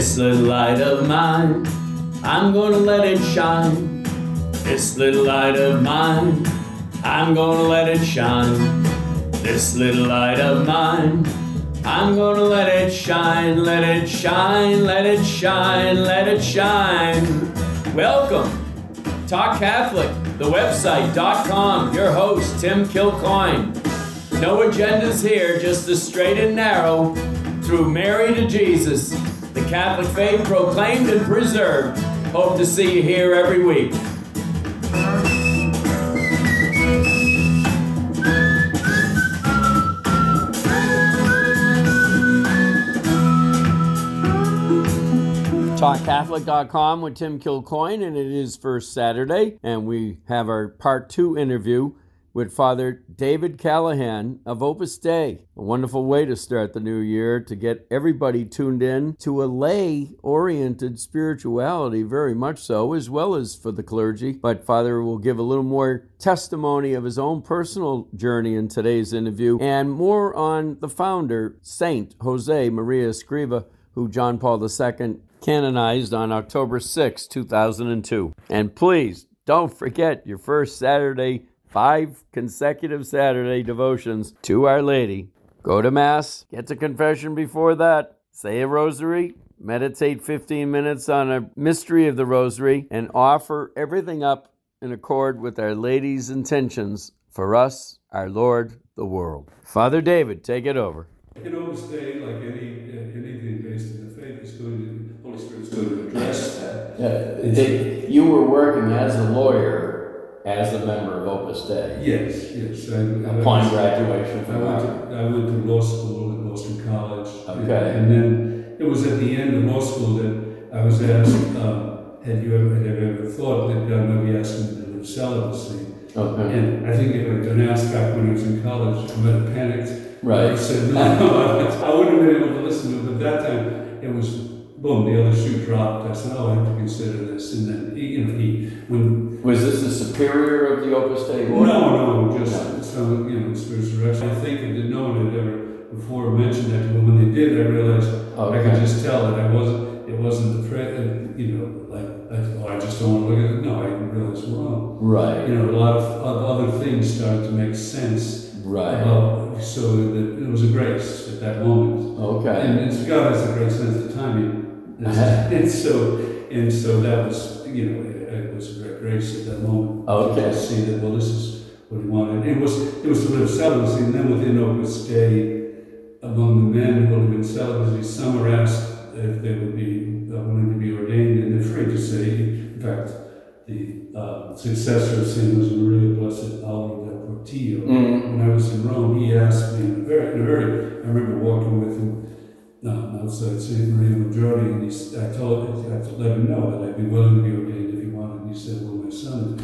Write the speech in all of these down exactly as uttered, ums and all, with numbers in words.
This little light of mine, I'm gonna let it shine. This little light of mine, I'm gonna let it shine. This little light of mine, I'm gonna let it shine, let it shine, let it shine, let it shine. Welcome, Talk Catholic, the website dot com, your host, Tim Kilcoyne. No agendas here, just the straight and narrow, through Mary to Jesus, the Catholic faith proclaimed and preserved. Hope to see you here every week. Talk Catholic dot com with Tim Kilcoyne, and it is First Saturday, and we have our part two interview with Father David Cavanaugh of Opus Dei. A wonderful way to start the new year, to get everybody tuned in to a lay-oriented spirituality, very much so, as well as for the clergy. But Father will give a little more testimony of his own personal journey in today's interview, and more on the founder, Saint Josemaría Escrivá, who John Paul the Second canonized on October sixth, two thousand two. And please, don't forget your first Saturday, five consecutive Saturday devotions to Our Lady. Go to Mass, get to confession before that, say a rosary, meditate fifteen minutes on a mystery of the rosary, and offer everything up in accord with Our Lady's intentions for us, our Lord, the world. Father David, take it over. In Opus Dei, like any anything based in the faith, is going to, the Holy Spirit's going to address that. Yeah, they, you were working as a lawyer, as a member of Opus Dei. Yes, yes. And, and Upon I graduation from I went, to, I went to law school at Boston College. Okay. And, and then it was at the end of law school that I was asked, um, had you ever, had ever thought that God might be asking me to live celibacy? Okay. And I think if I'd been asked back when I was in college, I might have panicked. Right. I said, no, no, I wouldn't have been able to listen to it, but that time it was, boom, the other shoe dropped. I said, oh, I have to consider this. And then, he, you know, he, when... Was this the superior of the Opus Dei Order? No, no, just no. Some, you know, spiritual direction. I think if no one had ever before mentioned that to them, when they did, I realized okay. I could just tell that I wasn't, it wasn't the, pre- you know, like, like, oh, I just don't want to look at it. No, I didn't realize, well, right. You know, a lot of, of other things started to make sense. Right. Uh, so that it was a grace at that moment. Okay. And it's God has a grace and it's the timing. And, uh-huh. and so and so that was, you know, it, it was a great grace at that moment. Okay. To see that, well, this is what he wanted. It was it was to live celibacy, and then within Opus Dei, among the men who lived in celibacy, some were asked if they would be uh, wanted to be ordained, and they're free to say. In fact, the uh, successor of Saint Josemaría, Blessed Álvaro del Portillo. Mm. When I was in Rome, he asked me, in a very, in a very I remember walking with him um, outside Saint Maria Goretti, and he, I told him, I let him know that I'd be willing to be ordained if he wanted. And he said, well, my son,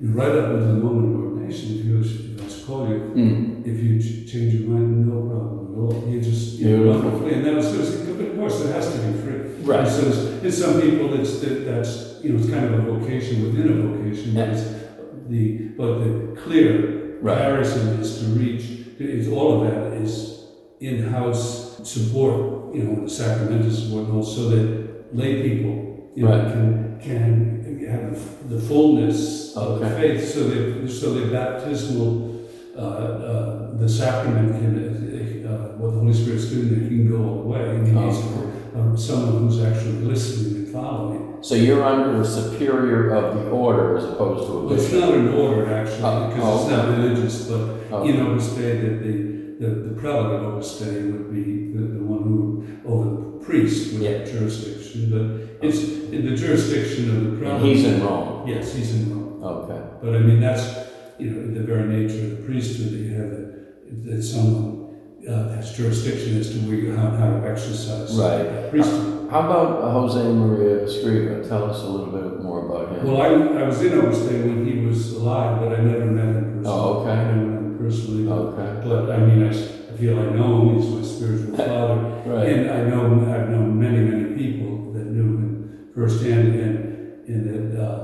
right up until the moment of ordination, if he was, if I was called you, mm. if you ch- change your mind, no problem at all. He just, you know, wonderfully. And that was, of course, it has to be free. Right. So in some people, it's that, that's, you know, it's kind of a vocation within a vocation, but it's the but the clear right. comparison is to reach. It's all of that is in-house support, you know, the sacramental support, and also that lay people, you right. know, can can have the fullness okay. of the faith. So the so the baptismal, uh, uh, the sacrament can, uh, what the Holy Spirit's doing, it can go all the way. And Um, someone who's actually listening and following. So you're under a superior of the order as opposed to a bishop. Well, it's not an order, actually, uh, because okay. it's not religious, but okay. in Opus Dei, that the, the, the prelate of Opus Dei would be the, the one who, over the priest with yeah. the jurisdiction, but it's in the jurisdiction of the prelate. He's in Rome. Yes, he's in Rome. Okay. But I mean, that's, you know, the very nature of the priesthood, that you have that someone Uh, that's jurisdiction as to where you, how, how to exercise right. priesthood. How about Josemaría Escrivá? Tell us a little bit more about him. Well, I, I was in Opus Dei when he was alive, but I never met him personally. Oh, okay. I never met him personally. Okay. But I mean, I, I feel I know him. He's my spiritual father. Right. And I know I've known many, many people that knew him firsthand, and, and that, uh,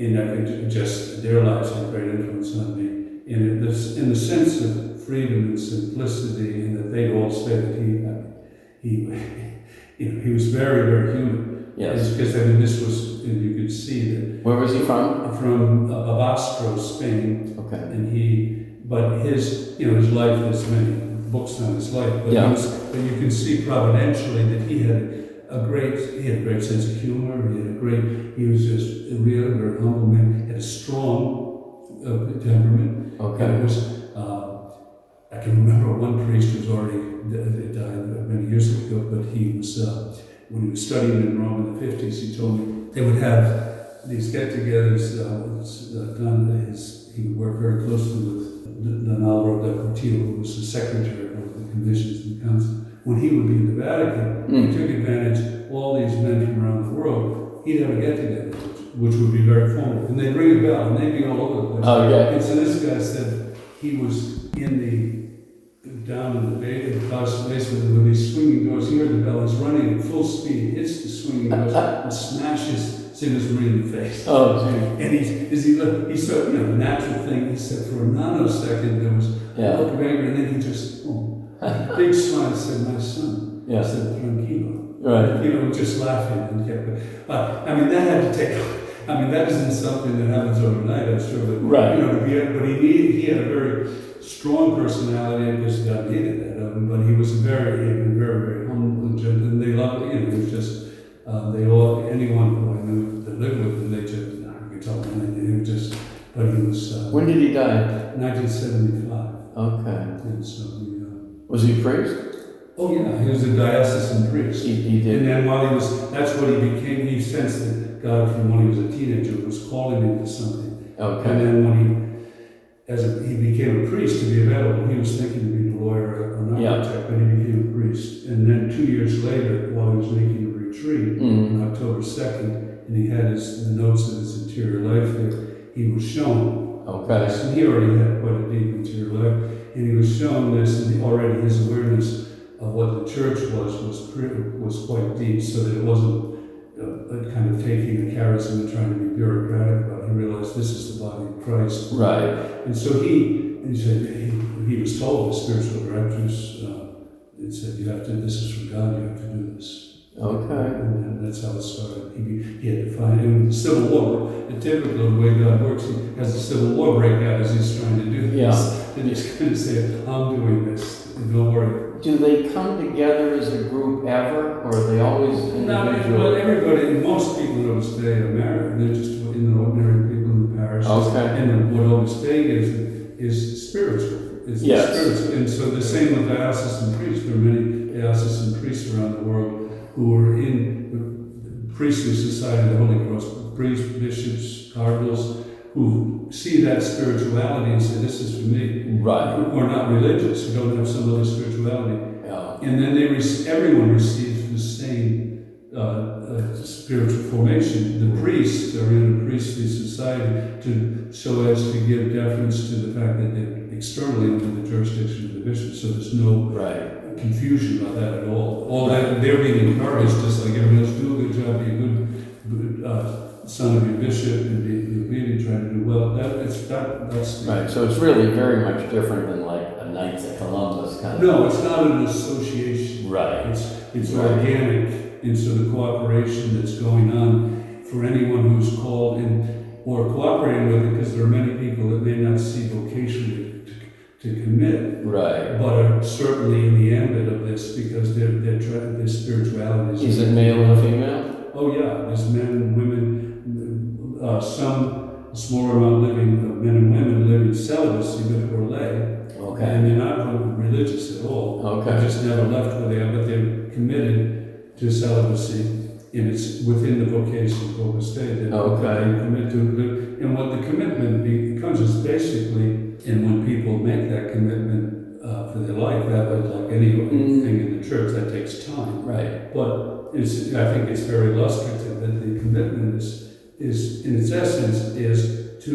and I think just their lives had great influence on me. And in the, in the sense of freedom and simplicity, and that they'd all say that he, he, you know, he was very, very human. Yes. Because, I mean, this was, and you could see that. Where was he from? From uh, Avastro, Spain. Okay. And he, but his, you know, his life, there's many books on his life, but, yeah. was, but you can see providentially that he had a great, he had a great sense of humor, he had a great, he was just a real, very humble man, had a strong uh, temperament. Okay. And it was, uh, I can remember one priest who's already died many years ago, but he was, uh, when he was studying in Rome in the fifties, he told me they would have these get-togethers, uh, done his, he would work very closely with Álvaro del Portillo, who was the secretary of the Conventions and the Council. When he would be in the Vatican, mm. he took advantage of all these men from around the world. He'd have a get-together, which would be very formal. And they'd ring a bell, and they'd be all over the place. Oh, yeah. And so this guy said he was in the, down in the bay, the house basement, with these swinging doors. He heard the bell, is running at full speed, hits the swinging doors, and smashes Simmons Marie in the face. Oh, okay. And he, as he looked, he saw, you know, natural thing. He said, for a nanosecond, there was yeah. a look of anger, and then he just, oh, big smile, said, my son. Yeah. I said, tranquilo. Right. You know, just laughing and kept going. But, I mean, that had to take, I mean, that isn't something that happens overnight, I'm sure. But, right. You know, to be, but he needed, he had a very strong personality, and just God needed that of him. But he was very, he was very, very humble and gentle, and they loved him. He was just, Uh, they all, anyone who I knew that lived with him, they just, nah, you could tell him, they just, but he was... Uh, when did he die? nineteen seventy-five. Okay. And so he... Uh, was he priest? Oh yeah, he was a diocesan priest. He, he did. And then while he was, that's what he became, he sensed that God from when he was a teenager was calling him to something. Okay. And then when he, as a, he became a priest to be available, he was thinking of being a lawyer or an architect, yeah. but he became a priest. And then two years later, while he was making retreat mm. on October second, and he had his the notes of his interior life there. He was shown okay. this, and he already had quite a deep interior life, and he was shown this, and already his awareness of what the church was was pretty, was quite deep, so that it wasn't a, a kind of taking a charism and trying to be bureaucratic, but he realized this is the body of Christ. Right. And so he, he said he, he was told the spiritual directors uh, it said you have to, this is from God, you have to do this. Okay. And, and that's how it started. He, he had to find him. Civil war, the typical way God works, he has a civil war breakout as he's trying to do this. Yeah. And he's going to say, I'm doing this, and don't worry. Do they come together as a group ever, or are they always individual? No, well, everybody, most people in Opus Dei are married, and they're just in the ordinary people in the parish. Okay. And what Opus Dei is, is spiritual. It's yes. spiritual. And so the same with diocesan priests. There are many diocesan priests around the world who were in the priestly society of the Holy Cross, priests, bishops, cardinals, who see that spirituality and say, this is for me. Right. Who are not religious, who don't have some other spirituality. Yeah. And then they re- everyone receives the same uh, uh, spiritual formation. The priests are in a priestly society to, so as to give deference to the fact that they're externally under the jurisdiction of the bishop, so there's no... Right. confusion about that at all. All that, they're being encouraged, just like everyone else, do a good job, be a good uh, son of your bishop, and be obedient, try to do well. That, it's, that, that's the, right, so it's really very much different than like a Knights of Columbus kind of... No, it's not an association. Right. It's, it's right. organic, and so the cooperation that's going on for anyone who's called in or cooperating with it, because there are many people that may not see vocation to commit, right, but are certainly in the ambit of this because they're they're trying their spirituality. Is it male and female? Oh yeah, there's men and women. Uh, some smaller amount living uh, men and women living celibacy, but or lay. Okay. And they're not religious at all. Okay. They're just never left where they are, but they're committed to celibacy, and it's within the vocation of Opus Dei. Okay. They commit to it, and what the commitment becomes is basically. And when people make that commitment uh, for their life, that would, like anything mm. in the church, that takes time. Right. But it's, I think it's very illustrative that the commitment is, is in its essence, is to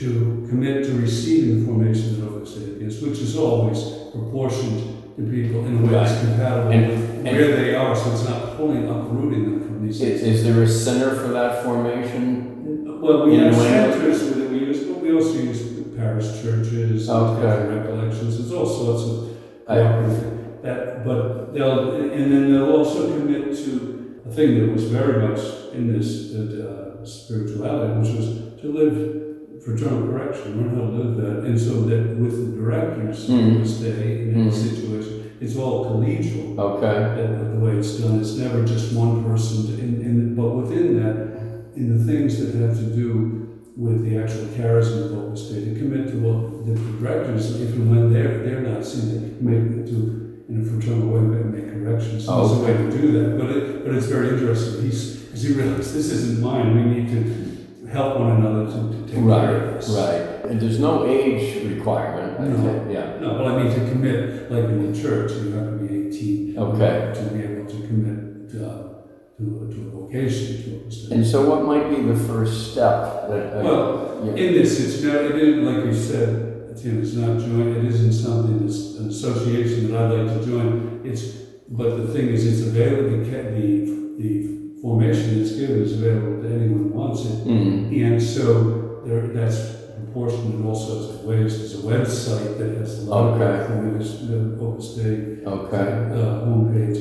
to commit to receiving the formation of Opus Dei, which is always proportioned to people in a way that's compatible and, with and where they are, so it's not pulling, uprooting them from these things. Is there a center for that formation? Well, we have centers that we use, but we also use parish churches, okay. and recollections. There's all sorts of. I, that, but they'll, and then they'll also commit to a thing that was very much in this uh, spirituality, which was to live fraternal correction, learn how to live that. And so that with the directors mm-hmm. of this day in mm-hmm. this situation, it's all collegial. Okay. That, the way it's done, it's never just one person. To, in, in, but within that, in the things that have to do with the actual charism of Opus Dei, to commit to well, the directors, if and when they're they're not seen, make to in a fraternal way make corrections. So oh, there's okay. a way to do that, but it, but it's very interesting. He's because he realized this isn't mine. We need to help one another to, to take right, care of this. Right. And there's no age requirement. I no. Think. Yeah. No. Well, I mean to commit, like in the church, you have to be eighteen. Okay. To be able to commit. To, uh, To, to a vocation, to Opus Dei. And so, what might be the first step? That, uh, well, yeah. in this, it's not, it isn't, like you said, Tim, it's not joined, it isn't something, it's an association that I'd like to join. It's, but the thing is, it's available, the, the, the formation that's given is available to anyone who wants it. Mm-hmm. And so, there, that's proportionate in all sorts of ways. There's a website that has a lot okay. of information, Opus Dei okay. uh, homepage.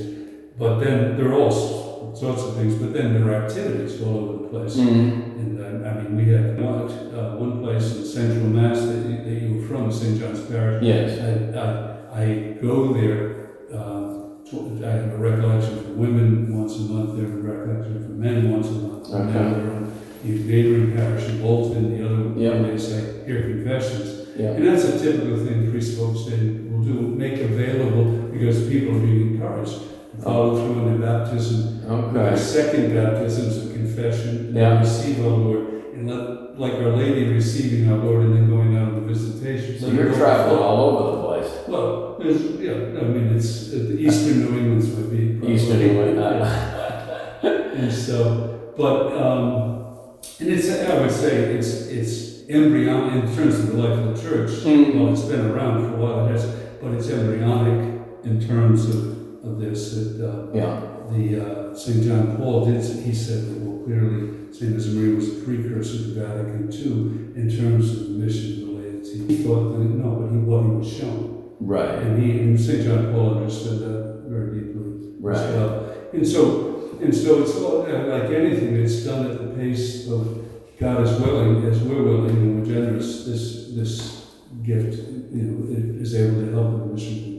But then, there are also sorts of things, but then there are activities all over the place. Mm-hmm. And uh, I mean, we have one, uh, one place in Central Mass that you, that you were from, Saint John's Parish. Yes. I, I, I go there, uh, tw- I have a recollection for women once a month, there have a recollection for men once a month. Okay. And the neighboring parish in Bolton, the other one, yep. they say, hear confessions. Yep. And that's a typical thing priests folks will do, make available because people are being encouraged. Follow through on the baptism, okay. the second baptism is a confession, and yeah. receive our Lord, and let, like Our Lady receiving our Lord and then going out on the visitation. So, so you're traveling all over the place. Well, there's, yeah, I mean, it's uh, the Eastern New England's would be probably. Eastern New England, yeah. And so, but, um, and it's, I would say, it's, it's embryonic in terms of the life of the church. Mm-hmm. Well, it's been around for a while, it has, but it's embryonic in terms of of this, that uh, yeah. the uh, Saint John Paul did, he said that well, clearly Saint Josemaría was a precursor to Vatican two in terms of mission related to. He thought that no, but he what he was shown. Right. And he and Saint John Paul understood that very deeply. Right. So, uh, and so and so it's all, like anything, it's done at the pace of God is willing, as we're willing and we're generous. This this gift, you know, is able to help the mission.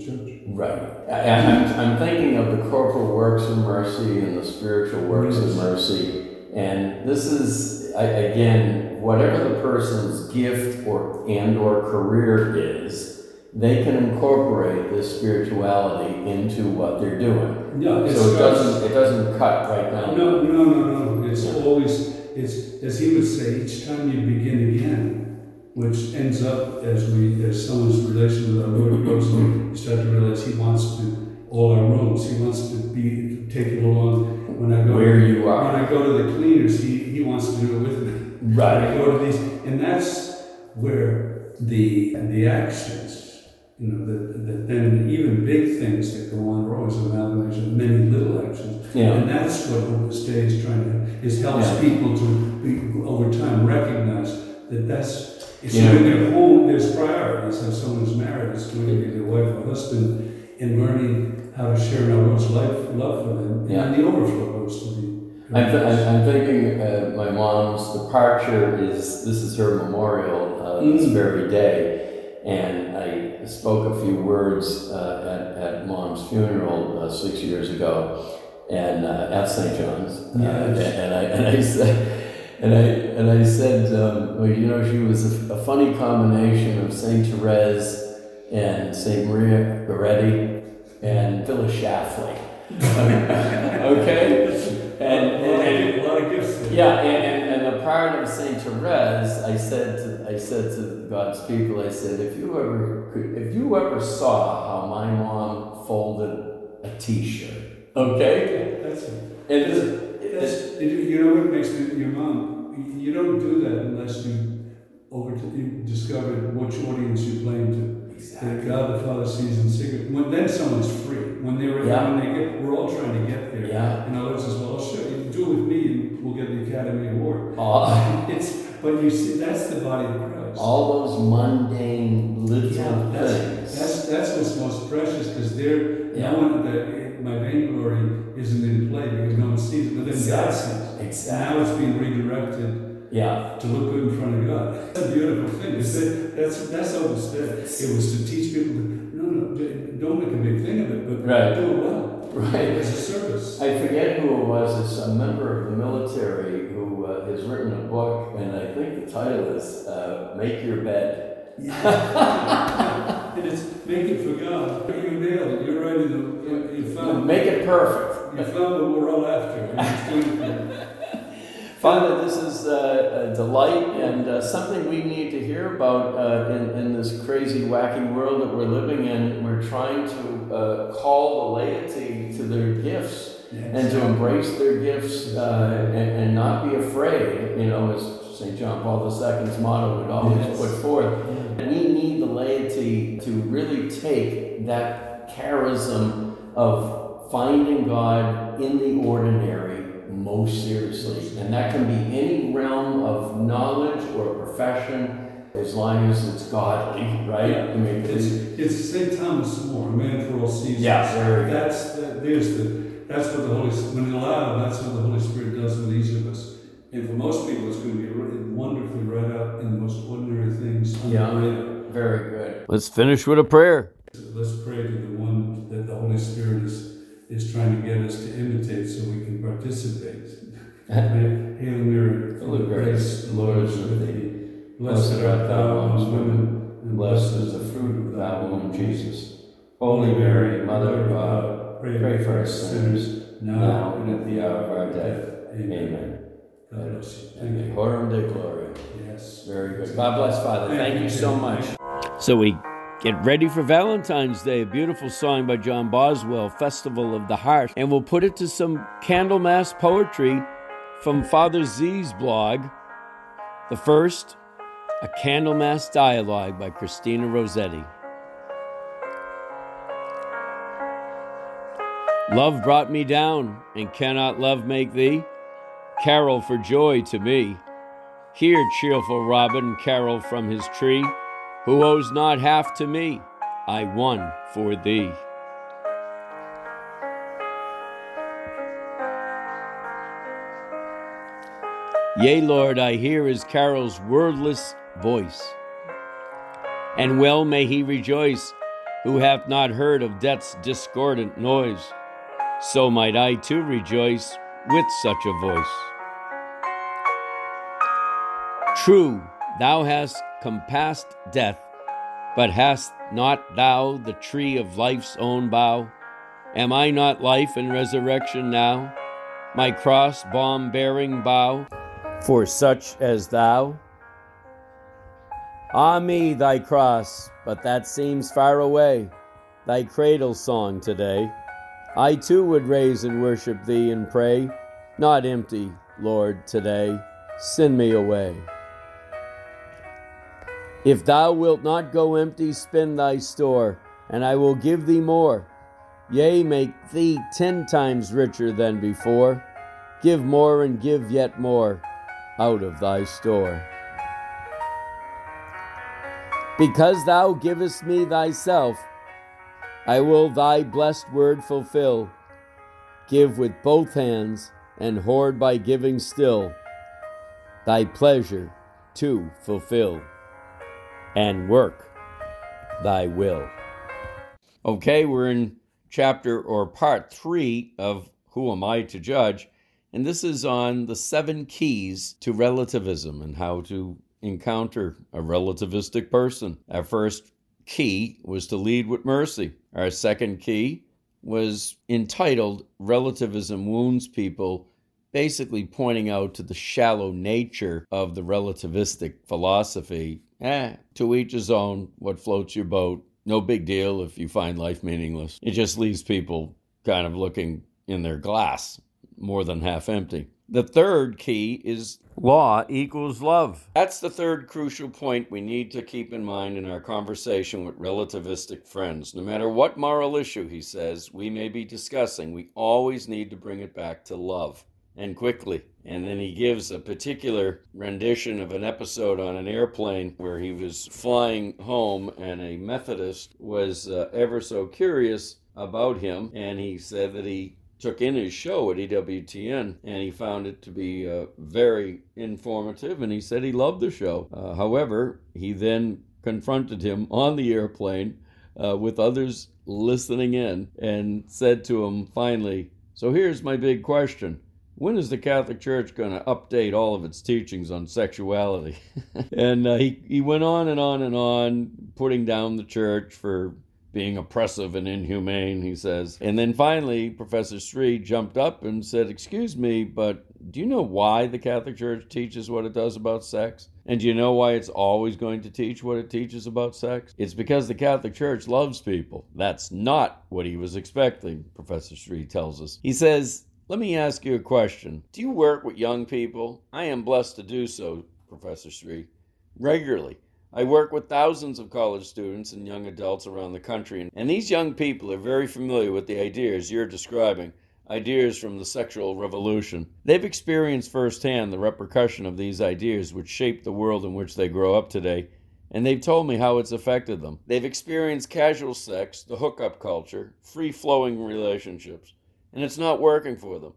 Right. And I'm, I'm thinking of the corporal works of mercy and the spiritual works of mercy. And this is, again, whatever the person's gift or and or career is, they can incorporate this spirituality into what they're doing. No, so it doesn't it doesn't cut right down. No, no, no, no. It's always, it's as he would say, each time you begin again. Which ends up as we, as someone's relation with our Lord goes on, you start to realize He wants to all our rooms. He wants to be to take it along. When I go where to, you are, when I go to the cleaners, He He wants to do it with me. Right. When I go to these, and that's where the the actions, you know, the, the then even big things that go on are always amalgamation of many little actions. Yeah. And that's what Opus Dei is trying to is helps yeah. people to be, over time recognize that that's. It's yeah. doing their home, there's priorities. If someone's married, it's doing it with their wife or husband and learning how to share our Lord's life, love for them. Yeah. And the overflow goes to the. I'm, th- I'm thinking uh, my mom's departure is, this is her memorial uh, mm. this very day. And I spoke a few words uh, at, at mom's funeral uh, six years ago and uh, at Saint John's. Yes. Uh, and, and I and I said, And I and I said, um, well, you know, she was a, a funny combination of Saint Therese and Saint Maria Goretti and Phyllis Shaffley. Okay, and, and, and yeah, and, and the part of Saint Therese, I said, to, I said to God's people, I said, if you ever could, if you ever saw how my mom folded a T-shirt, okay, that's it. And this, That's, you know what makes me, your mom, you don't do that unless you over you discover which audience you're playing to. Exactly. That God the Father sees in secret. When then someone's free. When they're yeah. when they get, we're all trying to get there. Yeah. And others as well. Sure, you can do it with me, and we'll get the Academy Award. Uh, it's but you see, that's the body of Christ. All those mundane little yeah, that's, things. That's that's what's most precious because they're. Yeah. I want that my vainglory isn't in play because no one sees it, but then exactly. God sees it. Exactly. Now it's being redirected yeah. to look good in front of God. That's a beautiful thing. It's that, that's that's Opus Dei. It was to teach people, no, no, don't make a big thing of it, but right. do it well. Right. It's a service. I forget who it was. It's a member of the military who uh, has written a book, and I think the title is uh, Make Your Bed. Yeah. And it's Make It for God. You nailed it. You're right. In the, you found Make it perfect. You found what we're all after. Father, this is uh, a delight and uh, something we need to hear about uh, in, in this crazy, wacky world that we're living in. We're trying to uh, call the laity to their gifts yes. and to embrace their gifts uh, and, and not be afraid, you know, as Saint John Paul the Second's motto would always yes. put forth. Yeah. We need the laity to really take that charism of finding God in the ordinary most seriously, and that can be any realm of knowledge or profession, as long as it's godly, right? Yeah. I mean, it's it's Saint Thomas More, a man for all seasons. Yeah, very that's that, there's the that's what the Holy when it allowed. That's what the Holy Spirit does with each of us, and for most people, it's going to be wonderfully right up in the most ordinary things. Yeah, very good. Let's finish with a prayer. Let's pray to the one that the Holy Spirit is. is trying to get us to imitate so we can participate. Hail Mary, full of grace, the Lord is with thee. Blessed art thou amongst women, and blessed is the fruit of thy womb, Jesus. Holy Mary, Mother of God, pray, pray for us sinners, now and at the hour of our death. Amen. God bless you. Thank you. Horum Dei Gloria. Yes. Very good. God bless, Father. Thank, Thank you so much. So we get ready for Valentine's Day, a beautiful song by John Boswell, Festival of the Heart. And we'll put it to some Candlemas poetry from Father Z's blog. The first, A Candlemas Dialogue by Christina Rossetti. Love brought me down, and cannot love make thee? Carol for joy to me. Here, cheerful robin, carol from his tree. Who owes not half to me, I won for thee. Yea, Lord, I hear his carol's wordless voice, and well may he rejoice, who hath not heard of death's discordant noise. So might I too rejoice with such a voice. True, thou hast compassed death, but hast not thou the tree of life's own bough? Am I not life and resurrection now, my cross balm-bearing bough, for such as thou? Ah me, thy cross, but that seems far away, thy cradle song today. I too would raise and worship thee and pray, not empty, Lord, today, send me away. If thou wilt not go empty, spend thy store, and I will give thee more. Yea, make thee ten times richer than before. Give more and give yet more out of thy store. Because thou givest me thyself, I will thy blessed word fulfill. Give with both hands and hoard by giving still, thy pleasure to fulfill. And work thy will. Okay, we're in chapter or part three of Who Am I to Judge? And this is on the seven keys to relativism and how to encounter a relativistic person. Our first key was to lead with mercy. Our second key was entitled Relativism Wounds People, basically pointing out to the shallow nature of the relativistic philosophy. Eh, to each his own, what floats your boat. No big deal if you find life meaningless. It just leaves people kind of looking in their glass, more than half empty. The third key is law equals love. That's the third crucial point we need to keep in mind in our conversation with relativistic friends. No matter what moral issue, he says, we may be discussing, we always need to bring it back to love. And quickly. And then he gives a particular rendition of an episode on an airplane where he was flying home and a Methodist was uh, ever so curious about him, and he said that he took in his show at E W T N, and he found it to be uh, very informative, and he said he loved the show. Uh, however, he then confronted him on the airplane uh, with others listening in and said to him finally, "So here's my big question. When is the Catholic Church going to update all of its teachings on sexuality?" And uh, he, he went on and on and on, putting down the church for being oppressive and inhumane, he says. And then finally, Professor Sri jumped up and said, "Excuse me, but do you know why the Catholic Church teaches what it does about sex? And do you know why it's always going to teach what it teaches about sex? It's because the Catholic Church loves people." That's not what he was expecting, Professor Sri tells us. He says, "Let me ask you a question. Do you work with young people?" "I am blessed to do so, Professor Sri, regularly. I work with thousands of college students and young adults around the country, and these young people are very familiar with the ideas you're describing, ideas from the sexual revolution. They've experienced firsthand the repercussion of these ideas which shape the world in which they grow up today, and they've told me how it's affected them. They've experienced casual sex, the hookup culture, free-flowing relationships, and it's not working for them.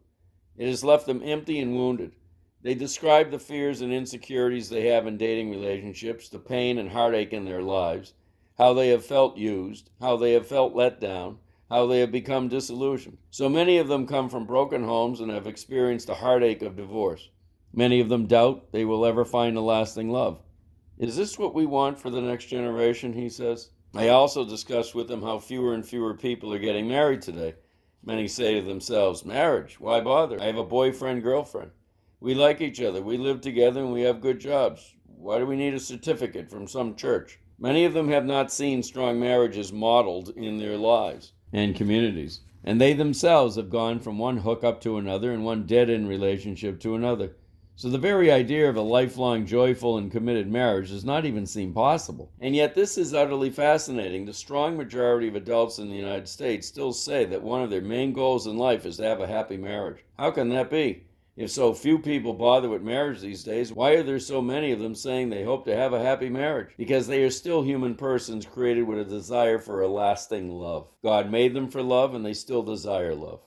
It has left them empty and wounded. They describe the fears and insecurities they have in dating relationships, the pain and heartache in their lives, how they have felt used, how they have felt let down, how they have become disillusioned. So many of them come from broken homes and have experienced the heartache of divorce. Many of them doubt they will ever find a lasting love. Is this what we want for the next generation?" he says. I also discussed with him how fewer and fewer people are getting married today. Many say to themselves, "Marriage, why bother? I have a boyfriend, girlfriend. We like each other, we live together, and we have good jobs. Why do we need a certificate from some church?" Many of them have not seen strong marriages modeled in their lives and communities. And they themselves have gone from one hookup to another and one dead-end relationship to another. So the very idea of a lifelong, joyful, and committed marriage does not even seem possible. And yet this is utterly fascinating. The strong majority of adults in the United States still say that one of their main goals in life is to have a happy marriage. How can that be? If so few people bother with marriage these days, why are there so many of them saying they hope to have a happy marriage? Because they are still human persons created with a desire for a lasting love. God made them for love, and they still desire love.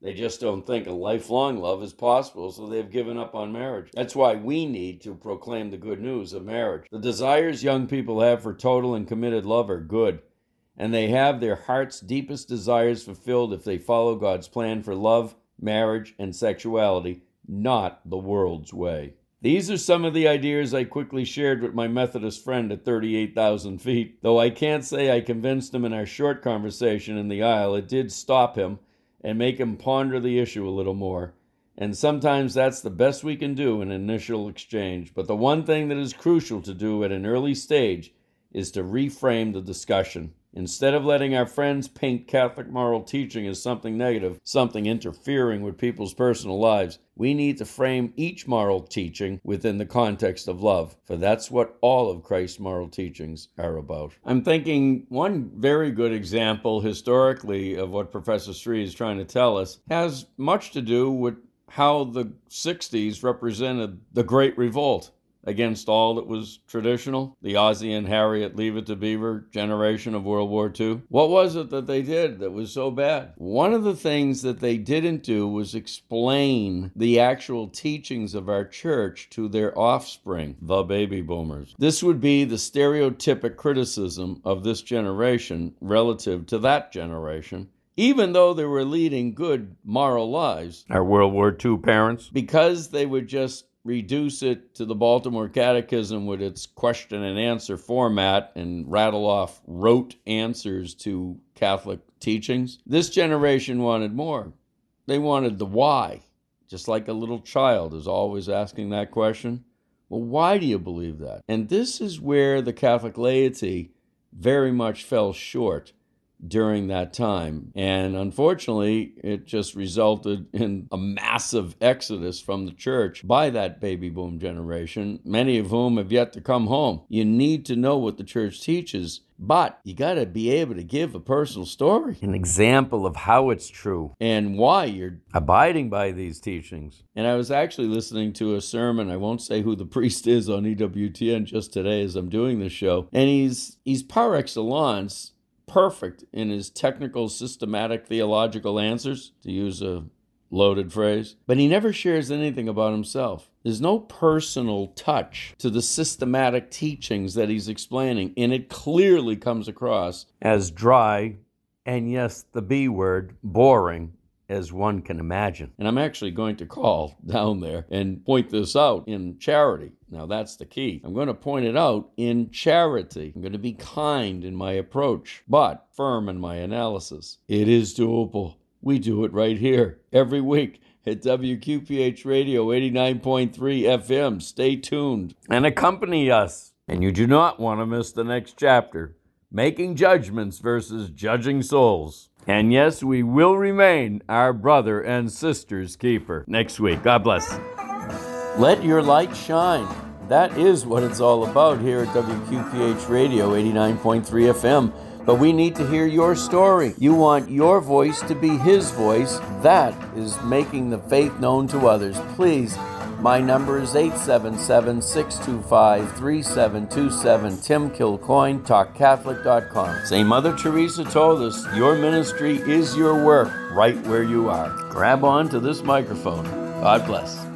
They just don't think a lifelong love is possible, so they've given up on marriage. That's why we need to proclaim the good news of marriage. The desires young people have for total and committed love are good, and they have their heart's deepest desires fulfilled if they follow God's plan for love, marriage, and sexuality, not the world's way. These are some of the ideas I quickly shared with my Methodist friend at thirty-eight thousand feet. Though I can't say I convinced him in our short conversation in the aisle, it did stop him and make him ponder the issue a little more. And sometimes that's the best we can do in initial exchange. But the one thing that is crucial to do at an early stage is to reframe the discussion. Instead of letting our friends paint Catholic moral teaching as something negative, something interfering with people's personal lives, we need to frame each moral teaching within the context of love, for that's what all of Christ's moral teachings are about. I'm thinking one very good example historically of what Professor Sri is trying to tell us has much to do with how the sixties represented the Great Revolt against all that was traditional, the Ozzie and Harriet Leave It to Beaver generation of World War Two. What was it that they did that was so bad? One of the things that they didn't do was explain the actual teachings of our church to their offspring, the baby boomers. This would be the stereotypic criticism of this generation relative to that generation, even though they were leading good moral lives. Our World War Two parents. Because they were just reduce it to the Baltimore Catechism with its question and answer format and rattle off rote answers to Catholic teachings. This generation wanted more. They wanted the why, just like a little child is always asking that question. Well, why do you believe that? And this is where the Catholic laity very much fell short during that time. And unfortunately, it just resulted in a massive exodus from the church by that baby boom generation, many of whom have yet to come home. You need to know what the church teaches, but you got to be able to give a personal story, an example of how it's true and why you're abiding by these teachings. And I was actually listening to a sermon, I won't say who the priest is, on E W T N just today as I'm doing this show, and he's he's par excellence perfect in his technical, systematic, theological answers, to use a loaded phrase, but he never shares anything about himself. There's no personal touch to the systematic teachings that he's explaining, and it clearly comes across as dry and, yes, the B word, boring, as one can imagine. And I'm actually going to call down there and point this out in charity. Now, that's the key. I'm going to point it out in charity. I'm going to be kind in my approach, but firm in my analysis. It is doable. We do it right here every week at W Q P H Radio eighty nine point three F M. Stay tuned and accompany us. And you do not want to miss the next chapter, Making Judgments versus Judging Souls. And yes, we will remain our brother and sister's keeper next week. God bless. Let your light shine. That is what it's all about here at W Q P H Radio eighty nine point three F M. But we need to hear your story. You want your voice to be his voice. That is making the faith known to others. Please, my number is eight seven seven, six two five, three seven two seven. Tim Kilcoyne, Talk Catholic dot com. Saint Mother Teresa told us, your ministry is your work right where you are. Grab on to this microphone. God bless.